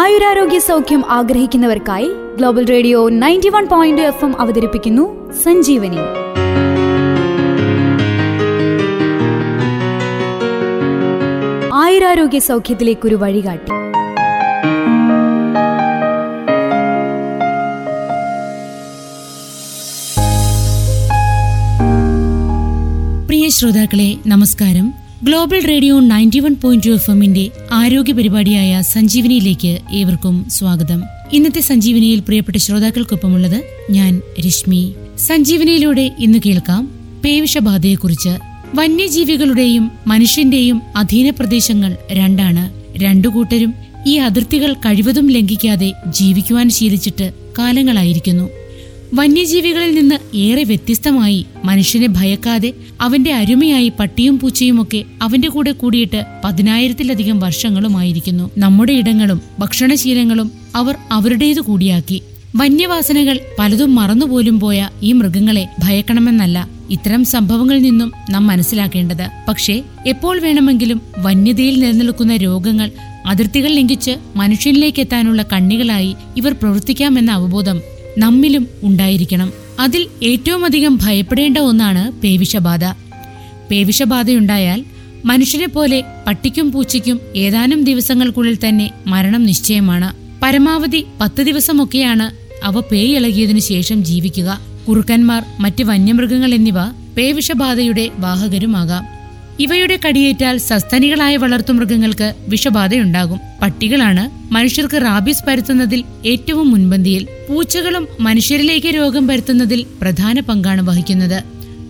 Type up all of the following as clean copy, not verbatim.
ആയുരാരോഗ്യ സൗഖ്യം ആഗ്രഹിക്കുന്നവർക്കായി ഗ്ലോബൽ റേഡിയോ 91.2 FM അവതരിപ്പിക്കുന്നു സഞ്ജീവനി. ആയുരാരോഗ്യ സൗഖ്യത്തിലേക്കൊരു വഴികാട്ടി. പ്രിയ ശ്രോതാക്കളെ നമസ്കാരം. ഗ്ലോബൽ റേഡിയോ 91.2 FM ആരോഗ്യ പരിപാടിയായ സഞ്ജീവനിയിലേക്ക് ഏവർക്കും സ്വാഗതം. ഇന്നത്തെ സഞ്ജീവനിയിൽ പ്രിയപ്പെട്ട ശ്രോതാക്കൾക്കൊപ്പമുള്ളത് ഞാൻ രശ്മി. സഞ്ജീവനിയിലൂടെ ഇന്ന് കേൾക്കാം പേവിഷബാധയെക്കുറിച്ച്. വന്യജീവികളുടെയും മനുഷ്യന്റെയും അധീന പ്രദേശങ്ങൾ രണ്ടാണ്. രണ്ടു കൂട്ടരും ഈ അതിർത്തികൾ കഴിവതും ലംഘിക്കാതെ ജീവിക്കുവാൻ ശീലിച്ചിട്ട് കാലങ്ങളായിരിക്കുന്നു. വന്യജീവികളിൽ നിന്ന് ഏറെ വ്യത്യസ്തമായി മനുഷ്യനെ ഭയക്കാതെ അവന്റെ അരുമയായി പട്ടിയും പൂച്ചയുമൊക്കെ അവന്റെ കൂടെ കൂടിയിട്ട് 10,000-ലധികം വർഷങ്ങളുമായിരിക്കുന്നു. നമ്മുടെ ഇടങ്ങളും ഭക്ഷണശീലങ്ങളും അവർ അവരുടേതു കൂടിയാക്കി. വന്യവാസനകൾ പലതും മറന്നുപോലും പോയ ഈ മൃഗങ്ങളെ ഭയക്കണമെന്നല്ല ഇത്തരം സംഭവങ്ങളിൽ നിന്നും നാം മനസ്സിലാക്കേണ്ടത്. പക്ഷേ എപ്പോൾ വേണമെങ്കിലും വന്യതയിൽ നിലനിൽക്കുന്ന രോഗങ്ങൾ അതിർത്തികൾ ലംഘിച്ച് മനുഷ്യനിലേക്കെത്താനുള്ള കണ്ണികളായി ഇവർ പ്രവർത്തിക്കാമെന്ന അവബോധം നമ്മിലും ഉണ്ടായിരിക്കണം. അതിൽ ഏറ്റവും അധികം ഭയപ്പെടേണ്ട ഒന്നാണ് പേവിഷബാധ. പേവിഷബാധയുണ്ടായാൽ മനുഷ്യനെ പോലെ പട്ടിക്കും പൂച്ചയ്ക്കും ഏതാനും ദിവസങ്ങൾക്കുള്ളിൽ തന്നെ മരണം നിശ്ചയമാണ്. പരമാവധി 10 ദിവസമൊക്കെയാണ് അവ പേയിളകിയതിനു ശേഷം ജീവിക്കുക. കുറുക്കന്മാർ, മറ്റ് വന്യമൃഗങ്ങൾ എന്നിവ പേവിഷബാധയുടെ വാഹകരുമാകാം. ഇവയുടെ കടിയേറ്റാൽ സസ്തനികളായ വളർത്തുമൃഗങ്ങൾക്ക് വിഷബാധയുണ്ടാകും. പട്ടികളാണ് മനുഷ്യർക്ക് റാബീസ് പരത്തുന്നതിൽ ഏറ്റവും മുൻപന്തിയിൽ. പൂച്ചകളും മനുഷ്യരിലേക്ക് രോഗം പരത്തുന്നതിൽ പ്രധാന പങ്കാണ് വഹിക്കുന്നത്.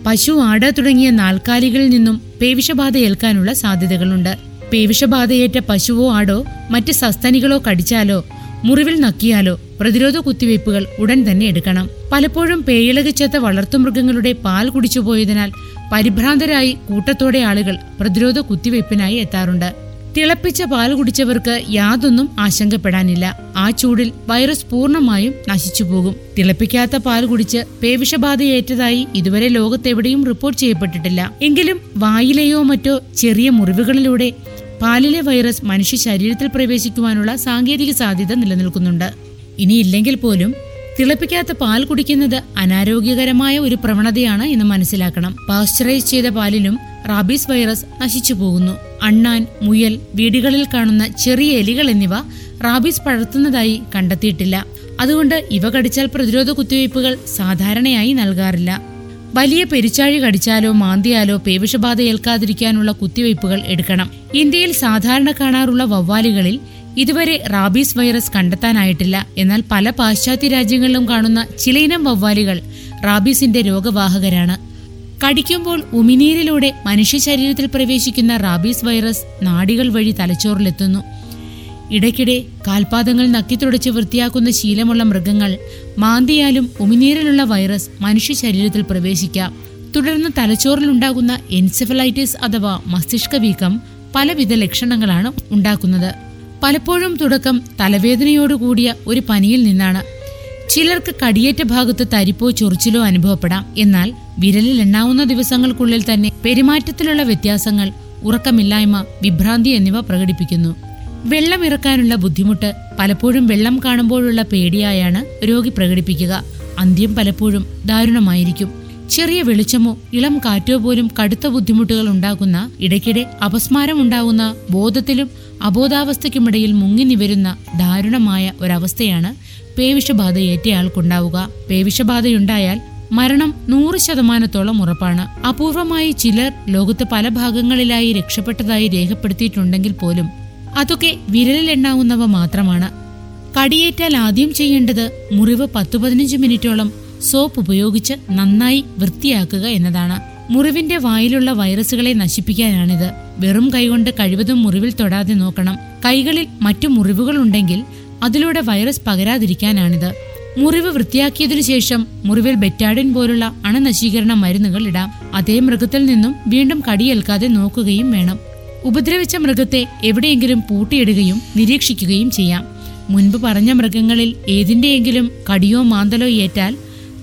പശു, ആട് തുടങ്ങിയ നാൽക്കാലികളിൽ നിന്നും പേവിഷബാധ ഏൽക്കാനുള്ള സാധ്യതകളുണ്ട്. പേവിഷബാധയേറ്റ പശുവോ ആടോ മറ്റ് സസ്തനികളോ കടിച്ചാലോ മുറിവിൽ നക്കിയാലോ പ്രതിരോധ കുത്തിവയ്പ്പുകൾ ഉടൻ തന്നെ എടുക്കണം. പലപ്പോഴും പേയിളകിച്ചത്ത വളർത്തുമൃഗങ്ങളുടെ പാൽ കുടിച്ചുപോയതിനാൽ പരിഭ്രാന്തരായി കൂട്ടത്തോടെ ആളുകൾ പ്രതിരോധ കുത്തിവയ്പ്പിനായി എത്താറുണ്ട്. തിളപ്പിച്ച പാൽ കുടിച്ചവർക്ക് യാതൊന്നും ആശങ്കപ്പെടാനില്ല. ആ ചൂടിൽ വൈറസ് പൂർണ്ണമായും നശിച്ചുപോകും. തിളപ്പിക്കാത്ത പാൽ കുടിച്ച് പേവിഷബാധയേറ്റതായി ഇതുവരെ ലോകത്തെവിടെയും റിപ്പോർട്ട് ചെയ്യപ്പെട്ടിട്ടില്ല. എങ്കിലും വായിലെയോ മറ്റോ ചെറിയ മുറിവുകളിലൂടെ പാലിലെ വൈറസ് മനുഷ്യ ശരീരത്തിൽ പ്രവേശിക്കുവാനുള്ള സാങ്കേതിക സാധ്യത നിലനിൽക്കുന്നുണ്ട്. ഇനിയില്ലെങ്കിൽ പോലും തിളപ്പിക്കാത്ത പാൽ കുടിക്കുന്നത് അനാരോഗ്യകരമായ ഒരു പ്രവണതയാണ് എന്ന് മനസ്സിലാക്കണം. പാസ്ചറൈസ് ചെയ്ത പാലിലും റാബീസ് വൈറസ് നശിച്ചു പോകുന്നു. അണ്ണാൻ, മുയൽ, വീടുകളിൽ കാണുന്ന ചെറിയ എലികൾ എന്നിവ റാബീസ് പടർത്തുന്നതായി കണ്ടെത്തിയിട്ടില്ല. അതുകൊണ്ട് ഇവ കടിച്ചാൽ പ്രതിരോധ കുത്തിവയ്പ്പുകൾ സാധാരണയായി നൽകാറില്ല. വലിയ പെരുച്ചാഴി കടിച്ചാലോ മാന്തിയാലോ പേവിഷബാധ ഏൽക്കാതിരിക്കാനുള്ള കുത്തിവയ്പ്പുകൾ എടുക്കണം. ഇന്ത്യയിൽ സാധാരണ കാണാറുള്ള വവ്വാലുകളിൽ ഇതുവരെ റാബീസ് വൈറസ് കണ്ടെത്താനായിട്ടില്ല. എന്നാൽ പല പാശ്ചാത്യ രാജ്യങ്ങളിലും കാണുന്ന ചിലയിനം വവ്വാലുകൾ റാബീസിന്റെ രോഗവാഹകരാണ്. കടിക്കുമ്പോൾ ഉമിനീരിലൂടെ മനുഷ്യ ശരീരത്തിൽ പ്രവേശിക്കുന്ന റാബീസ് വൈറസ് നാഡികൾ വഴി തലച്ചോറിലെത്തുന്നു. ഇടയ്ക്കിടെ കാൽപാദങ്ങൾ നക്കിത്തുടച്ച് വൃത്തിയാക്കുന്ന ശീലമുള്ള മൃഗങ്ങൾ മാന്തിയാലും ഉമിനീരിലുള്ള വൈറസ് മനുഷ്യ ശരീരത്തിൽ പ്രവേശിക്കാം. തുടർന്ന് തലച്ചോറിലുണ്ടാകുന്ന എൻസെഫലൈറ്റിസ് അഥവാ മസ്തിഷ്ക വീക്കം പലവിധ ലക്ഷണങ്ങളാണ് ഉണ്ടാക്കുന്നത്. പലപ്പോഴും തുടക്കം തലവേദനയോടുകൂടിയ ഒരു പനിയിൽ നിന്നാണ്. ചിലർക്ക് കടിയേറ്റ ഭാഗത്ത് തരിപ്പോ ചൊറിച്ചിലോ അനുഭവപ്പെടാം. എന്നാൽ വിരലിൽ എണ്ണാവുന്ന ദിവസങ്ങൾക്കുള്ളിൽ തന്നെ പെരുമാറ്റത്തിലുള്ള വ്യത്യാസങ്ങൾ, ഉറക്കമില്ലായ്മ, വിഭ്രാന്തി എന്നിവ പ്രകടിപ്പിക്കുന്നു. വെള്ളം ഇറക്കാനുള്ള ബുദ്ധിമുട്ട് പലപ്പോഴും വെള്ളം കാണുമ്പോഴുള്ള പേടിയായാണ് രോഗി പ്രകടിപ്പിക്കുക. അന്ത്യം പലപ്പോഴും ദാരുണമായിരിക്കും. ചെറിയ വെളിച്ചമോ ഇളം കാറ്റോ പോലും കടുത്ത ബുദ്ധിമുട്ടുകൾ ഉണ്ടാക്കുന്ന, ഇടയ്ക്കിടെ അപസ്മാരം ഉണ്ടാകുന്ന, ബോധത്തിലും അബോധാവസ്ഥയ്ക്കുമിടയിൽ മുങ്ങി നിവരുന്ന ദാരുണമായ ഒരവസ്ഥയാണ് പേവിഷബാധ ഏറ്റയാൾക്കുണ്ടാവുക. പേവിഷബാധയുണ്ടായാൽ മരണം 100% ഉറപ്പാണ്. അപൂർവമായി ചിലർ ലോകത്ത് പല ഭാഗങ്ങളിലായി രക്ഷപ്പെട്ടതായി രേഖപ്പെടുത്തിയിട്ടുണ്ടെങ്കിൽ പോലും അതൊക്കെ വിരലിലെണ്ണാവുന്നവ മാത്രമാണ്. കടിയേറ്റാൽ ആദ്യം ചെയ്യേണ്ടത് മുറിവ് 10-15 മിനിറ്റോളം സോപ്പ് ഉപയോഗിച്ച് നന്നായി വൃത്തിയാക്കുക എന്നതാണ്. മുറിവിന്റെ വായിലുള്ള വൈറസുകളെ നശിപ്പിക്കാനാണിത്. വെറും കൈകൊണ്ട് കഴിവതും മുറിവിൽ തൊടാതെ നോക്കണം. കൈകളിൽ മറ്റു മുറിവുകൾ ഉണ്ടെങ്കിൽ അതിലൂടെ വൈറസ് പകരാതിരിക്കാനാണിത്. മുറിവ് വൃത്തിയാക്കിയതിനു ശേഷം മുറിവിൽ ബെറ്റാഡിൻ പോലുള്ള അണുനശീകരണ മരുന്നുകൾ ഇടാം. അതേ മൃഗത്തിൽ നിന്നും വീണ്ടും കടിയേൽക്കാതെ നോക്കുകയും വേണം. ഉപദ്രവിച്ച മൃഗത്തെ എവിടെയെങ്കിലും പൂട്ടിയിടുകയും നിരീക്ഷിക്കുകയും ചെയ്യാം. മുൻപ് പറഞ്ഞ മൃഗങ്ങളിൽ ഏതിൻ്റെയെങ്കിലും കടിയോ മാന്തലോ ഏറ്റാൽ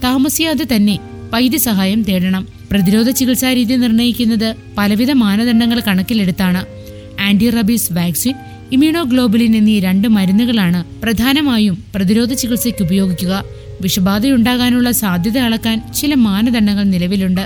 താമസിയാതെ തന്നെ വൈദ്യസഹായം തേടണം. പ്രതിരോധ ചികിത്സാരീതി നിർണ്ണയിക്കുന്നത് പലവിധ മാനദണ്ഡങ്ങൾ കണക്കിലെടുത്താണ്. ആന്റി റബീസ് വാക്സിൻ, ഇമ്യൂണോഗ്ലോബുലിൻ എന്നീ രണ്ട് മരുന്നുകളാണ് പ്രധാനമായും പ്രതിരോധ ചികിത്സയ്ക്ക് ഉപയോഗിക്കുക. വിഷബാധയുണ്ടാകാനുള്ള സാധ്യത അളക്കാൻ ചില മാനദണ്ഡങ്ങൾ നിലവിലുണ്ട്.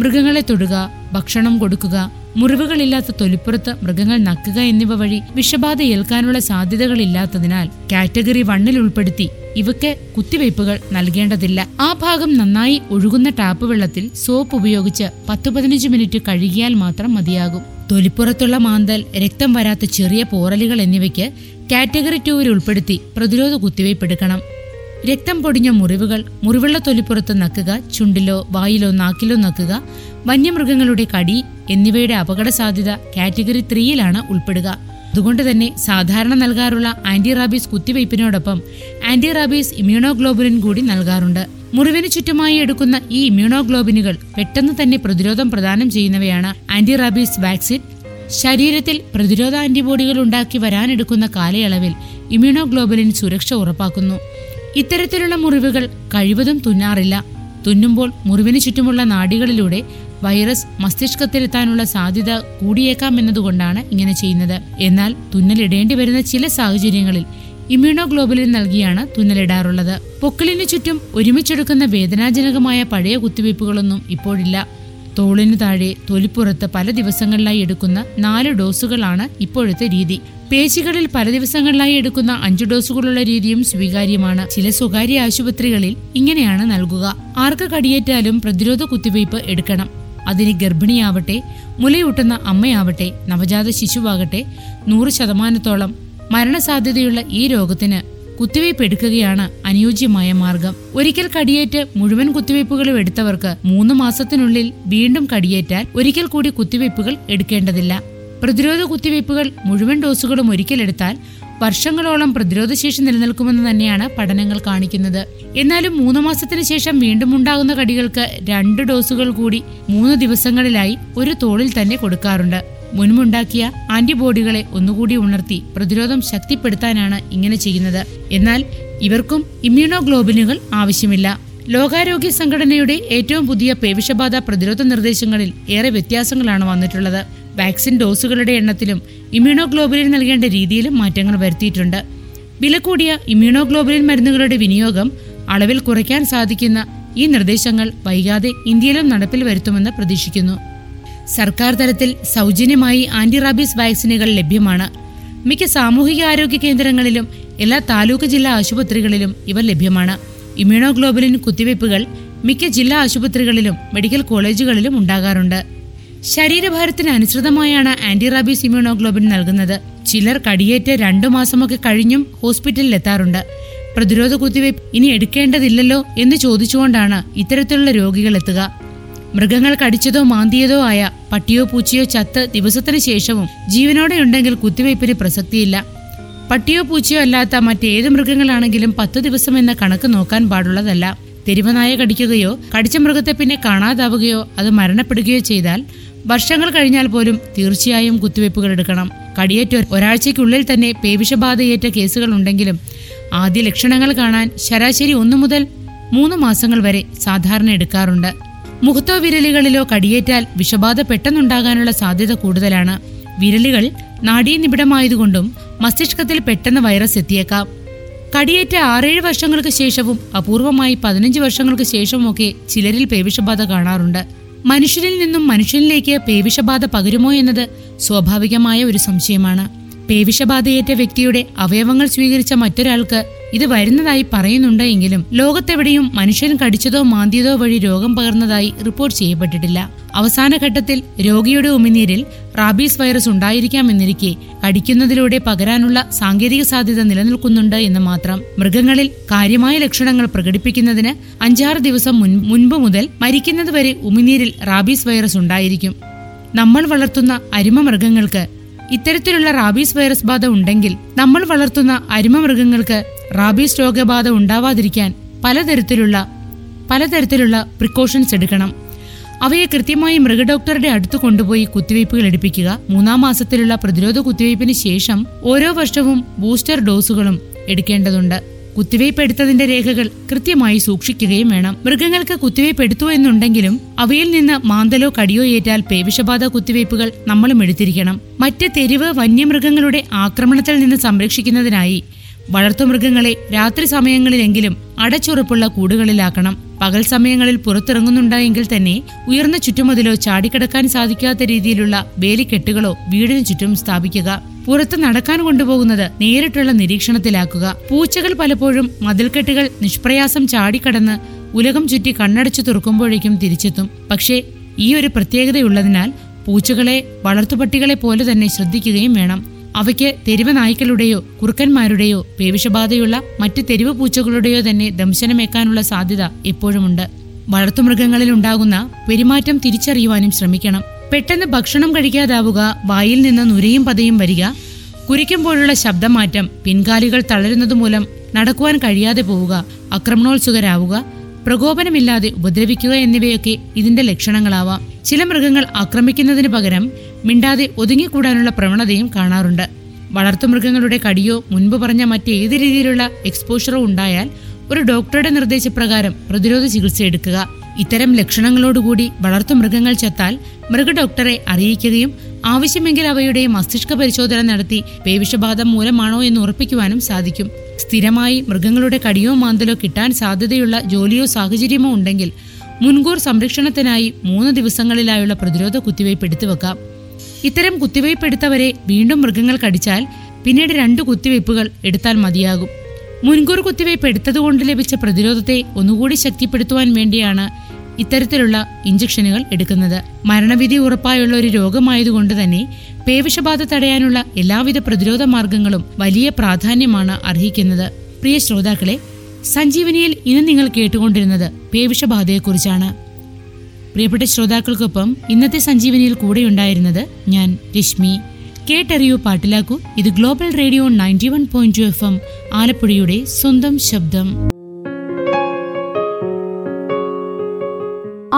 മൃഗങ്ങളെ തൊടുക, ഭക്ഷണം കൊടുക്കുക, മുറിവുകളില്ലാത്ത തൊലിപ്പുറത്ത് മൃഗങ്ങൾ നക്കുക എന്നിവ വഴി വിഷബാധ ഏൽക്കാനുള്ള സാധ്യതകളില്ലാത്തതിനാൽ കാറ്റഗറി 1 ഉൾപ്പെടുത്തി ഇവയ്ക്ക് കുത്തിവയ്പ്പുകൾ നൽകേണ്ടതില്ല. ആ ഭാഗം നന്നായി ഒഴുകുന്ന ടാപ്പ് വെള്ളത്തിൽ സോപ്പ് ഉപയോഗിച്ച് 10-15 മിനിറ്റ് കഴുകിയാൽ മാത്രം മതിയാകും. തൊലിപ്പുറത്തുള്ള മാന്തൽ, രക്തം വരാത്ത ചെറിയ പോറലുകൾ എന്നിവയ്ക്ക് കാറ്റഗറി 2 ഉൾപ്പെടുത്തി പ്രതിരോധ കുത്തിവയ്പ് എടുക്കണം. രക്തം പൊടിഞ്ഞ മുറിവുകൾ, മുറിവുള്ള തൊലിപ്പുറത്ത് നക്കുക, ചുണ്ടിലോ വായിലോ നാക്കിലോ നക്കുക, വന്യമൃഗങ്ങളുടെ കടി എന്നിവയുടെ അപകട സാധ്യത കാറ്റഗറി 3 ഉൾപ്പെടുക. അതുകൊണ്ട് തന്നെ സാധാരണ നൽകാറുള്ള ആന്റി റാബീസ് കുത്തിവയ്പ്പിനോടൊപ്പം ആന്റി റാബീസ് ഇമ്യൂണോഗ്ലോബുലിൻ കൂടി നൽകാറുണ്ട്. മുറിവിന് ചുറ്റുമായി എടുക്കുന്ന ഈ ഇമ്യൂണോഗ്ലോബിനുകൾ പെട്ടെന്ന് തന്നെ പ്രതിരോധം പ്രദാനം ചെയ്യുന്നവയാണ്. ആന്റി റാബീസ് വാക്സിൻ ശരീരത്തിൽ പ്രതിരോധ ആന്റിബോഡികൾ ഉണ്ടാക്കി വരാനെടുക്കുന്ന കാലയളവിൽ ഇമ്യൂണോഗ്ലോബുലിൻ സുരക്ഷ ഉറപ്പാക്കുന്നു. ഇത്തരത്തിലുള്ള മുറിവുകൾ കഴിവതും തുന്നാറില്ല. തുന്നുമ്പോൾ മുറിവിന് ചുറ്റുമുള്ള നാഡികളിലൂടെ വൈറസ് മസ്തിഷ്കത്തിലെത്താനുള്ള സാധ്യത കൂടിയേക്കാം എന്നതുകൊണ്ടാണ് ഇങ്ങനെ ചെയ്യുന്നത്. എന്നാൽ തുന്നലിടേണ്ടി വരുന്ന ചില സാഹചര്യങ്ങളിൽ ഇമ്യൂണോഗ്ലോബുലിൻ നൽകിയാണ് തുന്നലിടാറുള്ളത്. പൊക്കിളിന് ചുറ്റും ഒരുമിച്ചെടുക്കുന്ന വേദനാജനകമായ പഴയ കുത്തിവയ്പ്പുകളൊന്നും ഇപ്പോഴില്ല. തോളിന് താഴെ തൊലിപ്പുറത്ത് പല ദിവസങ്ങളിലായി എടുക്കുന്ന 4 ഡോസുകളാണ് ഇപ്പോഴത്തെ രീതി. പേശികളിൽ പല ദിവസങ്ങളിലായി എടുക്കുന്ന 5 ഡോസുകളുള്ള രീതിയും സ്വീകാര്യമാണ്. ചില സ്വകാര്യ ആശുപത്രികളിൽ ഇങ്ങനെയാണ് നൽകുക. ആർക്ക് കടിയേറ്റാലും പ്രതിരോധ കുത്തിവയ്പ് എടുക്കണം. അതിന് ഗർഭിണിയാവട്ടെ, മുലയൂട്ടുന്ന അമ്മയാവട്ടെ, നവജാത ശിശുവാകട്ടെ, 100% മരണസാധ്യതയുള്ള ഈ രോഗത്തിന് കുത്തിവയ്പ് എടുക്കുകയാണ് അനുയോജ്യമായ മാർഗം. ഒരിക്കൽ കടിയേറ്റ് മുഴുവൻ കുത്തിവയ്പ്പുകളും എടുത്തവർക്ക് 3 മാസത്തിനുള്ളിൽ വീണ്ടും കടിയേറ്റാൽ ഒരിക്കൽ കൂടി കുത്തിവയ്പ്പുകൾ എടുക്കേണ്ടതില്ല. പ്രതിരോധ കുത്തിവയ്പ്പുകൾ മുഴുവൻ ഡോസുകളും ഒരിക്കലെടുത്താൽ വർഷങ്ങളോളം പ്രതിരോധശേഷി നിലനിൽക്കുമെന്ന് തന്നെയാണ് പഠനങ്ങൾ കാണിക്കുന്നത്. എന്നാലും 3 മാസത്തിന് ശേഷം വീണ്ടും ഉണ്ടാകുന്ന കടികൾക്ക് 2 ഡോസുകൾ കൂടി 3 ദിവസങ്ങളിലായി ഒരു തോളിൽ തന്നെ കൊടുക്കാറുണ്ട്. മുൻപുണ്ടാക്കിയ ആന്റിബോഡികളെ ഒന്നുകൂടി ഉണർത്തി പ്രതിരോധം ശക്തിപ്പെടുത്താനാണ് ഇങ്ങനെ ചെയ്യുന്നത്. എന്നാൽ ഇവർക്കും ഇമ്യൂണോഗ്ലോബിനുകൾ ആവശ്യമില്ല. ലോകാരോഗ്യ സംഘടനയുടെ ഏറ്റവും പുതിയ പേവിഷബാധ പ്രതിരോധ നിർദ്ദേശങ്ങളിൽ ഏറെ വ്യത്യാസങ്ങളാണ് വന്നിട്ടുള്ളത്. വാക്സിൻ ഡോസുകളുടെ എണ്ണത്തിലും ഇമ്യൂണോഗ്ലോബുലിൻ നൽകേണ്ട രീതിയിലും മാറ്റങ്ങൾ വരുത്തിയിട്ടുണ്ട്. വില കൂടിയ ഇമ്യൂണോഗ്ലോബുലിൻ മരുന്നുകളുടെ വിനിയോഗം അളവിൽ കുറയ്ക്കാൻ സാധിക്കുന്ന ഈ നിർദ്ദേശങ്ങൾ വൈകാതെ ഇന്ത്യയിലും നടപ്പിൽ വരുത്തുമെന്ന് പ്രതീക്ഷിക്കുന്നു. സർക്കാർ തലത്തിൽ സൗജന്യമായി ആന്റി റാബീസ് വാക്സിനുകൾ ലഭ്യമാണ്. മിക്ക സാമൂഹിക ആരോഗ്യ കേന്ദ്രങ്ങളിലും എല്ലാ താലൂക്ക് ജില്ലാ ആശുപത്രികളിലും ഇവ ലഭ്യമാണ്. ഇമ്യൂണോഗ്ലോബുലിൻ കുത്തിവയ്പ്പുകൾ മിക്ക ജില്ലാ ആശുപത്രികളിലും മെഡിക്കൽ കോളേജുകളിലും ഉണ്ടാകാറുണ്ട്. ശരീരഭാരത്തിന് അനുസൃതമായാണ് ആന്റി റാബീസ് ഇമ്യൂണോഗ്ലോബിൻ നൽകുന്നത്. ചിലർ കടിയേറ്റ് 2 മാസമൊക്കെ കഴിഞ്ഞും ഹോസ്പിറ്റലിലെത്താറുണ്ട്. പ്രതിരോധ കുത്തിവയ്പ് ഇനി എടുക്കേണ്ടതില്ലല്ലോ എന്ന് ചോദിച്ചുകൊണ്ടാണ് ഇത്തരത്തിലുള്ള രോഗികൾ എത്തുക. മൃഗങ്ങൾ കടിച്ചതോ മാന്തിയതോ ആയ പട്ടിയോ പൂച്ചയോ ചത്ത് ദിവസത്തിന് ശേഷവും ജീവനോടെ ഉണ്ടെങ്കിൽ കുത്തിവയ്പ്പിന് പ്രസക്തിയില്ല. പട്ടിയോ പൂച്ചയോ അല്ലാത്ത മറ്റേത് മൃഗങ്ങളാണെങ്കിലും 10 ദിവസം എന്ന കണക്ക് നോക്കാൻ പാടുള്ളതല്ല. തെരുവനായ കടിക്കുകയോ കടിച്ച മൃഗത്തെ പിന്നെ കാണാതാവുകയോ അത് മരണപ്പെടുകയോ ചെയ്താൽ വർഷങ്ങൾ കഴിഞ്ഞാൽ പോലും തീർച്ചയായും കുത്തിവയ്പ്പുകൾ എടുക്കണം. കടിയേറ്റ് 1 ആഴ്ചയ്ക്കുള്ളിൽ തന്നെ പേവിഷബാധയേറ്റ കേസുകൾ ഉണ്ടെങ്കിലും ആദ്യ ലക്ഷണങ്ങൾ കാണാൻ ശരാശരി 1 മുതൽ 3 മാസങ്ങൾ വരെ സാധാരണ എടുക്കാറുണ്ട്. മുഖത്തോ വിരലുകളിലോ കടിയേറ്റാൽ വിഷബാധ പെട്ടെന്നുണ്ടാകാനുള്ള സാധ്യത കൂടുതലാണ്. വിരലുകൾ നാഡീനിബിഡമായതുകൊണ്ടും മസ്തിഷ്കത്തിൽ പെട്ടെന്ന് വൈറസ് എത്തിയേക്കാം. കടിയേറ്റ 6-7 വർഷങ്ങൾക്ക് ശേഷവും അപൂർവമായി 15 വർഷങ്ങൾക്ക് ശേഷവുമൊക്കെ ചിലരിൽ പേവിഷബാധ കാണാറുണ്ട്. മനുഷ്യരിൽ നിന്നും മനുഷ്യനിലേക്ക് പേവിഷബാധ പകരുമോ എന്നത് സ്വാഭാവികമായ ഒരു സംശയമാണ്. പേവിഷബാധയേറ്റ വ്യക്തിയുടെ അവയവങ്ങൾ സ്വീകരിച്ച മറ്റൊരാൾക്ക് ഇത് വരുന്നതായി പറയുന്നുണ്ട് എങ്കിലും ലോകത്തെവിടെയും മനുഷ്യൻ കടിച്ചതോ മാന്തിയതോ വഴി രോഗം പകർന്നതായി റിപ്പോർട്ട് ചെയ്യപ്പെട്ടിട്ടില്ല. അവസാന ഘട്ടത്തിൽ രോഗിയുടെ ഉമിനീരിൽ റാബീസ് വൈറസ് ഉണ്ടായിരിക്കാമെന്നിരിക്കെ കടിക്കുന്നതിലൂടെ പകരാനുള്ള സാങ്കേതിക സാധ്യത നിലനിൽക്കുന്നുണ്ട് എന്ന് മാത്രം. മൃഗങ്ങളിൽ കാര്യമായ ലക്ഷണങ്ങൾ പ്രകടിപ്പിക്കുന്നതിന് 5-6 ദിവസം മുൻപ് മുതൽ മരിക്കുന്നത് വരെ ഉമിനീരിൽ റാബീസ് വൈറസ് ഉണ്ടായിരിക്കും. നമ്മൾ വളർത്തുന്ന ഇത്തരത്തിലുള്ള റാബീസ് വൈറസ് ബാധ ഉണ്ടെങ്കിൽ നമ്മൾ വളർത്തുന്ന അരിമമൃഗങ്ങൾക്ക് റാബീസ് രോഗബാധ ഉണ്ടാവാതിരിക്കാൻ പലതരത്തിലുള്ള പ്രിക്കോഷൻസ് എടുക്കണം. അവയെ കൃത്യമായി മൃഗഡോക്ടറുടെ അടുത്ത് കൊണ്ടുപോയി കുത്തിവയ്പ്പുകൾ എടുപ്പിക്കുക. 3-ാം മാസത്തിലുള്ള പ്രതിരോധ കുത്തിവയ്പ്പിന് ശേഷം ഓരോ വർഷവും ബൂസ്റ്റർ ഡോസുകളും എടുക്കേണ്ടതുണ്ട്. കുത്തിവയ്പ് എടുത്തതിന്റെ രേഖകൾ കൃത്യമായി സൂക്ഷിക്കുകയും വേണം. മൃഗങ്ങൾക്ക് കുത്തിവയ്പ് എടുത്തു എന്നുണ്ടെങ്കിലും അവയിൽ നിന്ന് മാന്തലോ കടിയോ ഏറ്റാൽ പേവിഷബാധ കുത്തിവയ്പുകൾ നമ്മളും എടുത്തിരിക്കണം. മറ്റ് തെരുവ് വന്യമൃഗങ്ങളുടെ ആക്രമണത്തിൽ നിന്ന് സംരക്ഷിക്കുന്നതിനായി വളർത്തുമൃഗങ്ങളെ രാത്രി സമയങ്ങളിലെങ്കിലും അടച്ചുറപ്പുള്ള കൂടുകളിലാക്കണം. പകൽ സമയങ്ങളിൽ പുറത്തിറങ്ങുന്നുണ്ടെങ്കിൽ തന്നെ ഉയർന്ന ചുറ്റുമതിലോ ചാടിക്കടക്കാൻ സാധിക്കാത്ത രീതിയിലുള്ള വേലിക്കെട്ടുകളോ വീടിനു ചുറ്റും സ്ഥാപിക്കുക. പുറത്ത് നടക്കാൻ കൊണ്ടുപോകുന്നത് നേരിട്ടുള്ള നിരീക്ഷണത്തിലാക്കുക. പൂച്ചകൾ പലപ്പോഴും മതിൽക്കെട്ടുകൾ നിഷ്പ്രയാസം ചാടിക്കടന്ന് ഉലകം ചുറ്റി കണ്ണടച്ചു തുറക്കുമ്പോഴേക്കും തിരിച്ചെത്തും. പക്ഷേ ഈ ഒരു പ്രത്യേകതയുള്ളതിനാൽ പൂച്ചകളെ വളർത്തുപട്ടികളെ പോലെ തന്നെ ശ്രദ്ധിക്കുകയും വേണം. അവയ്ക്ക് തെരുവ് നായ്ക്കളുടെയോ കുറുക്കന്മാരുടെയോ പേവിഷബാധയുള്ള മറ്റ് തെരുവ് പൂച്ചകളുടെയോ തന്നെ ദംശനമേക്കാനുള്ള സാധ്യത എപ്പോഴുമുണ്ട്. വളർത്തുമൃഗങ്ങളിൽ ഉണ്ടാകുന്ന പെരുമാറ്റം തിരിച്ചറിയുവാനും ശ്രമിക്കണം. പെട്ടെന്ന് ഭക്ഷണം കഴിക്കാതാവുക, വായിൽ നിന്ന് നുരയും പതയും വരിക, കുരയ്ക്കുമ്പോഴുള്ള ശബ്ദമാറ്റം, പിൻകാലുകൾ തളരുന്നതുമൂലം നടക്കുവാൻ കഴിയാതെ പോവുക, ആക്രമണോത്സുകരാവുക, പ്രകോപനമില്ലാതെ ഉപദ്രവിക്കുക എന്നിവയൊക്കെ ഇതിന്റെ ലക്ഷണങ്ങളാവാം. ചില മൃഗങ്ങൾ ആക്രമിക്കുന്നതിന് പകരം മിണ്ടാതെ ഒതുങ്ങിക്കൂടാനുള്ള പ്രവണതയും കാണാറുണ്ട്. വളർത്തുമൃഗങ്ങളുടെ കടിയോ മുൻപ് പറഞ്ഞ മറ്റേത് രീതിയിലുള്ള എക്സ്പോഷറോ ഉണ്ടായാൽ ഒരു ഡോക്ടറുടെ നിർദ്ദേശപ്രകാരം പ്രതിരോധ ചികിത്സ എടുക്കുക. ഇത്തരം ലക്ഷണങ്ങളോടുകൂടി വളർത്തുമൃഗങ്ങൾ ചത്താൽ മൃഗഡോക്ടറെ അറിയിക്കുകയും ആവശ്യമെങ്കിൽ അവയുടെ മസ്തിഷ്ക പരിശോധന നടത്തി പേവിഷബാധ മൂലമാണോ എന്ന് ഉറപ്പിക്കുവാനും സാധിക്കും. സ്ഥിരമായി മൃഗങ്ങളുടെ കടിയോ മാന്തലോ കിട്ടാൻ സാധ്യതയുള്ള ജോലിയോ സാഹചര്യമോ ഉണ്ടെങ്കിൽ മുൻകൂർ സംരക്ഷണത്തിനായി 3 ദിവസങ്ങളിലായുള്ള പ്രതിരോധ കുത്തിവയ്പ് എടുത്തുവെക്കാം. ഇത്തരം കുത്തിവയ്പ് എടുത്തവരെ വീണ്ടും മൃഗങ്ങൾ കടിച്ചാൽ പിന്നീട് 2 കുത്തിവയ്പുകൾ എടുത്താൽ മതിയാകും. മുൻകൂർ കുത്തിവയ്പ് എടുത്തതുകൊണ്ട് ലഭിച്ച പ്രതിരോധത്തെ ഒന്നുകൂടി ശക്തിപ്പെടുത്തുവാൻ വേണ്ടിയാണ് ഇത്തരത്തിലുള്ള ഇഞ്ചക്ഷനുകൾ എടുക്കുന്നത്. മരണവിധി ഉറപ്പായുള്ള ഒരു രോഗമായതുകൊണ്ട് തന്നെ പേവിഷബാധ തടയാനുള്ള എല്ലാവിധ പ്രതിരോധ മാർഗങ്ങളും വലിയ പ്രാധാന്യമാണ് അർഹിക്കുന്നത്. പ്രിയ ശ്രോതാക്കളെ, സഞ്ജീവനിയിൽ ഇന്ന് നിങ്ങൾ കേട്ടുകൊണ്ടിരുന്നത് പേവിഷബാധയെക്കുറിച്ചാണ്. പ്രിയപ്പെട്ട ശ്രോതാക്കൾക്കൊപ്പം ഇന്നത്തെ സഞ്ജീവനിയിൽ കൂടെയുണ്ടായിരുന്നത് ഞാൻ രശ്മി. കേട്ടറിയൂ, പാട്ടിലാക്കൂ. ഇത് ഗ്ലോബൽ റേഡിയോ 91.2 FM ആലപ്പുഴയുടെ സ്വന്തം ശബ്ദം.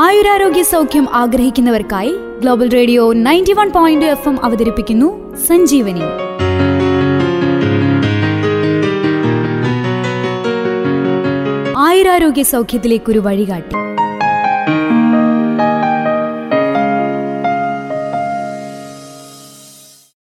ആയുരാരോഗ്യ സൗഖ്യം ആഗ്രഹിക്കുന്നവർക്കായി ഗ്ലോബൽ റേഡിയോ 91.2 FM അവതരിപ്പിക്കുന്നു സഞ്ജീവനി. ആയുരാരോഗ്യ സൗഖ്യത്തിലേക്കൊരു വഴികാട്ടി.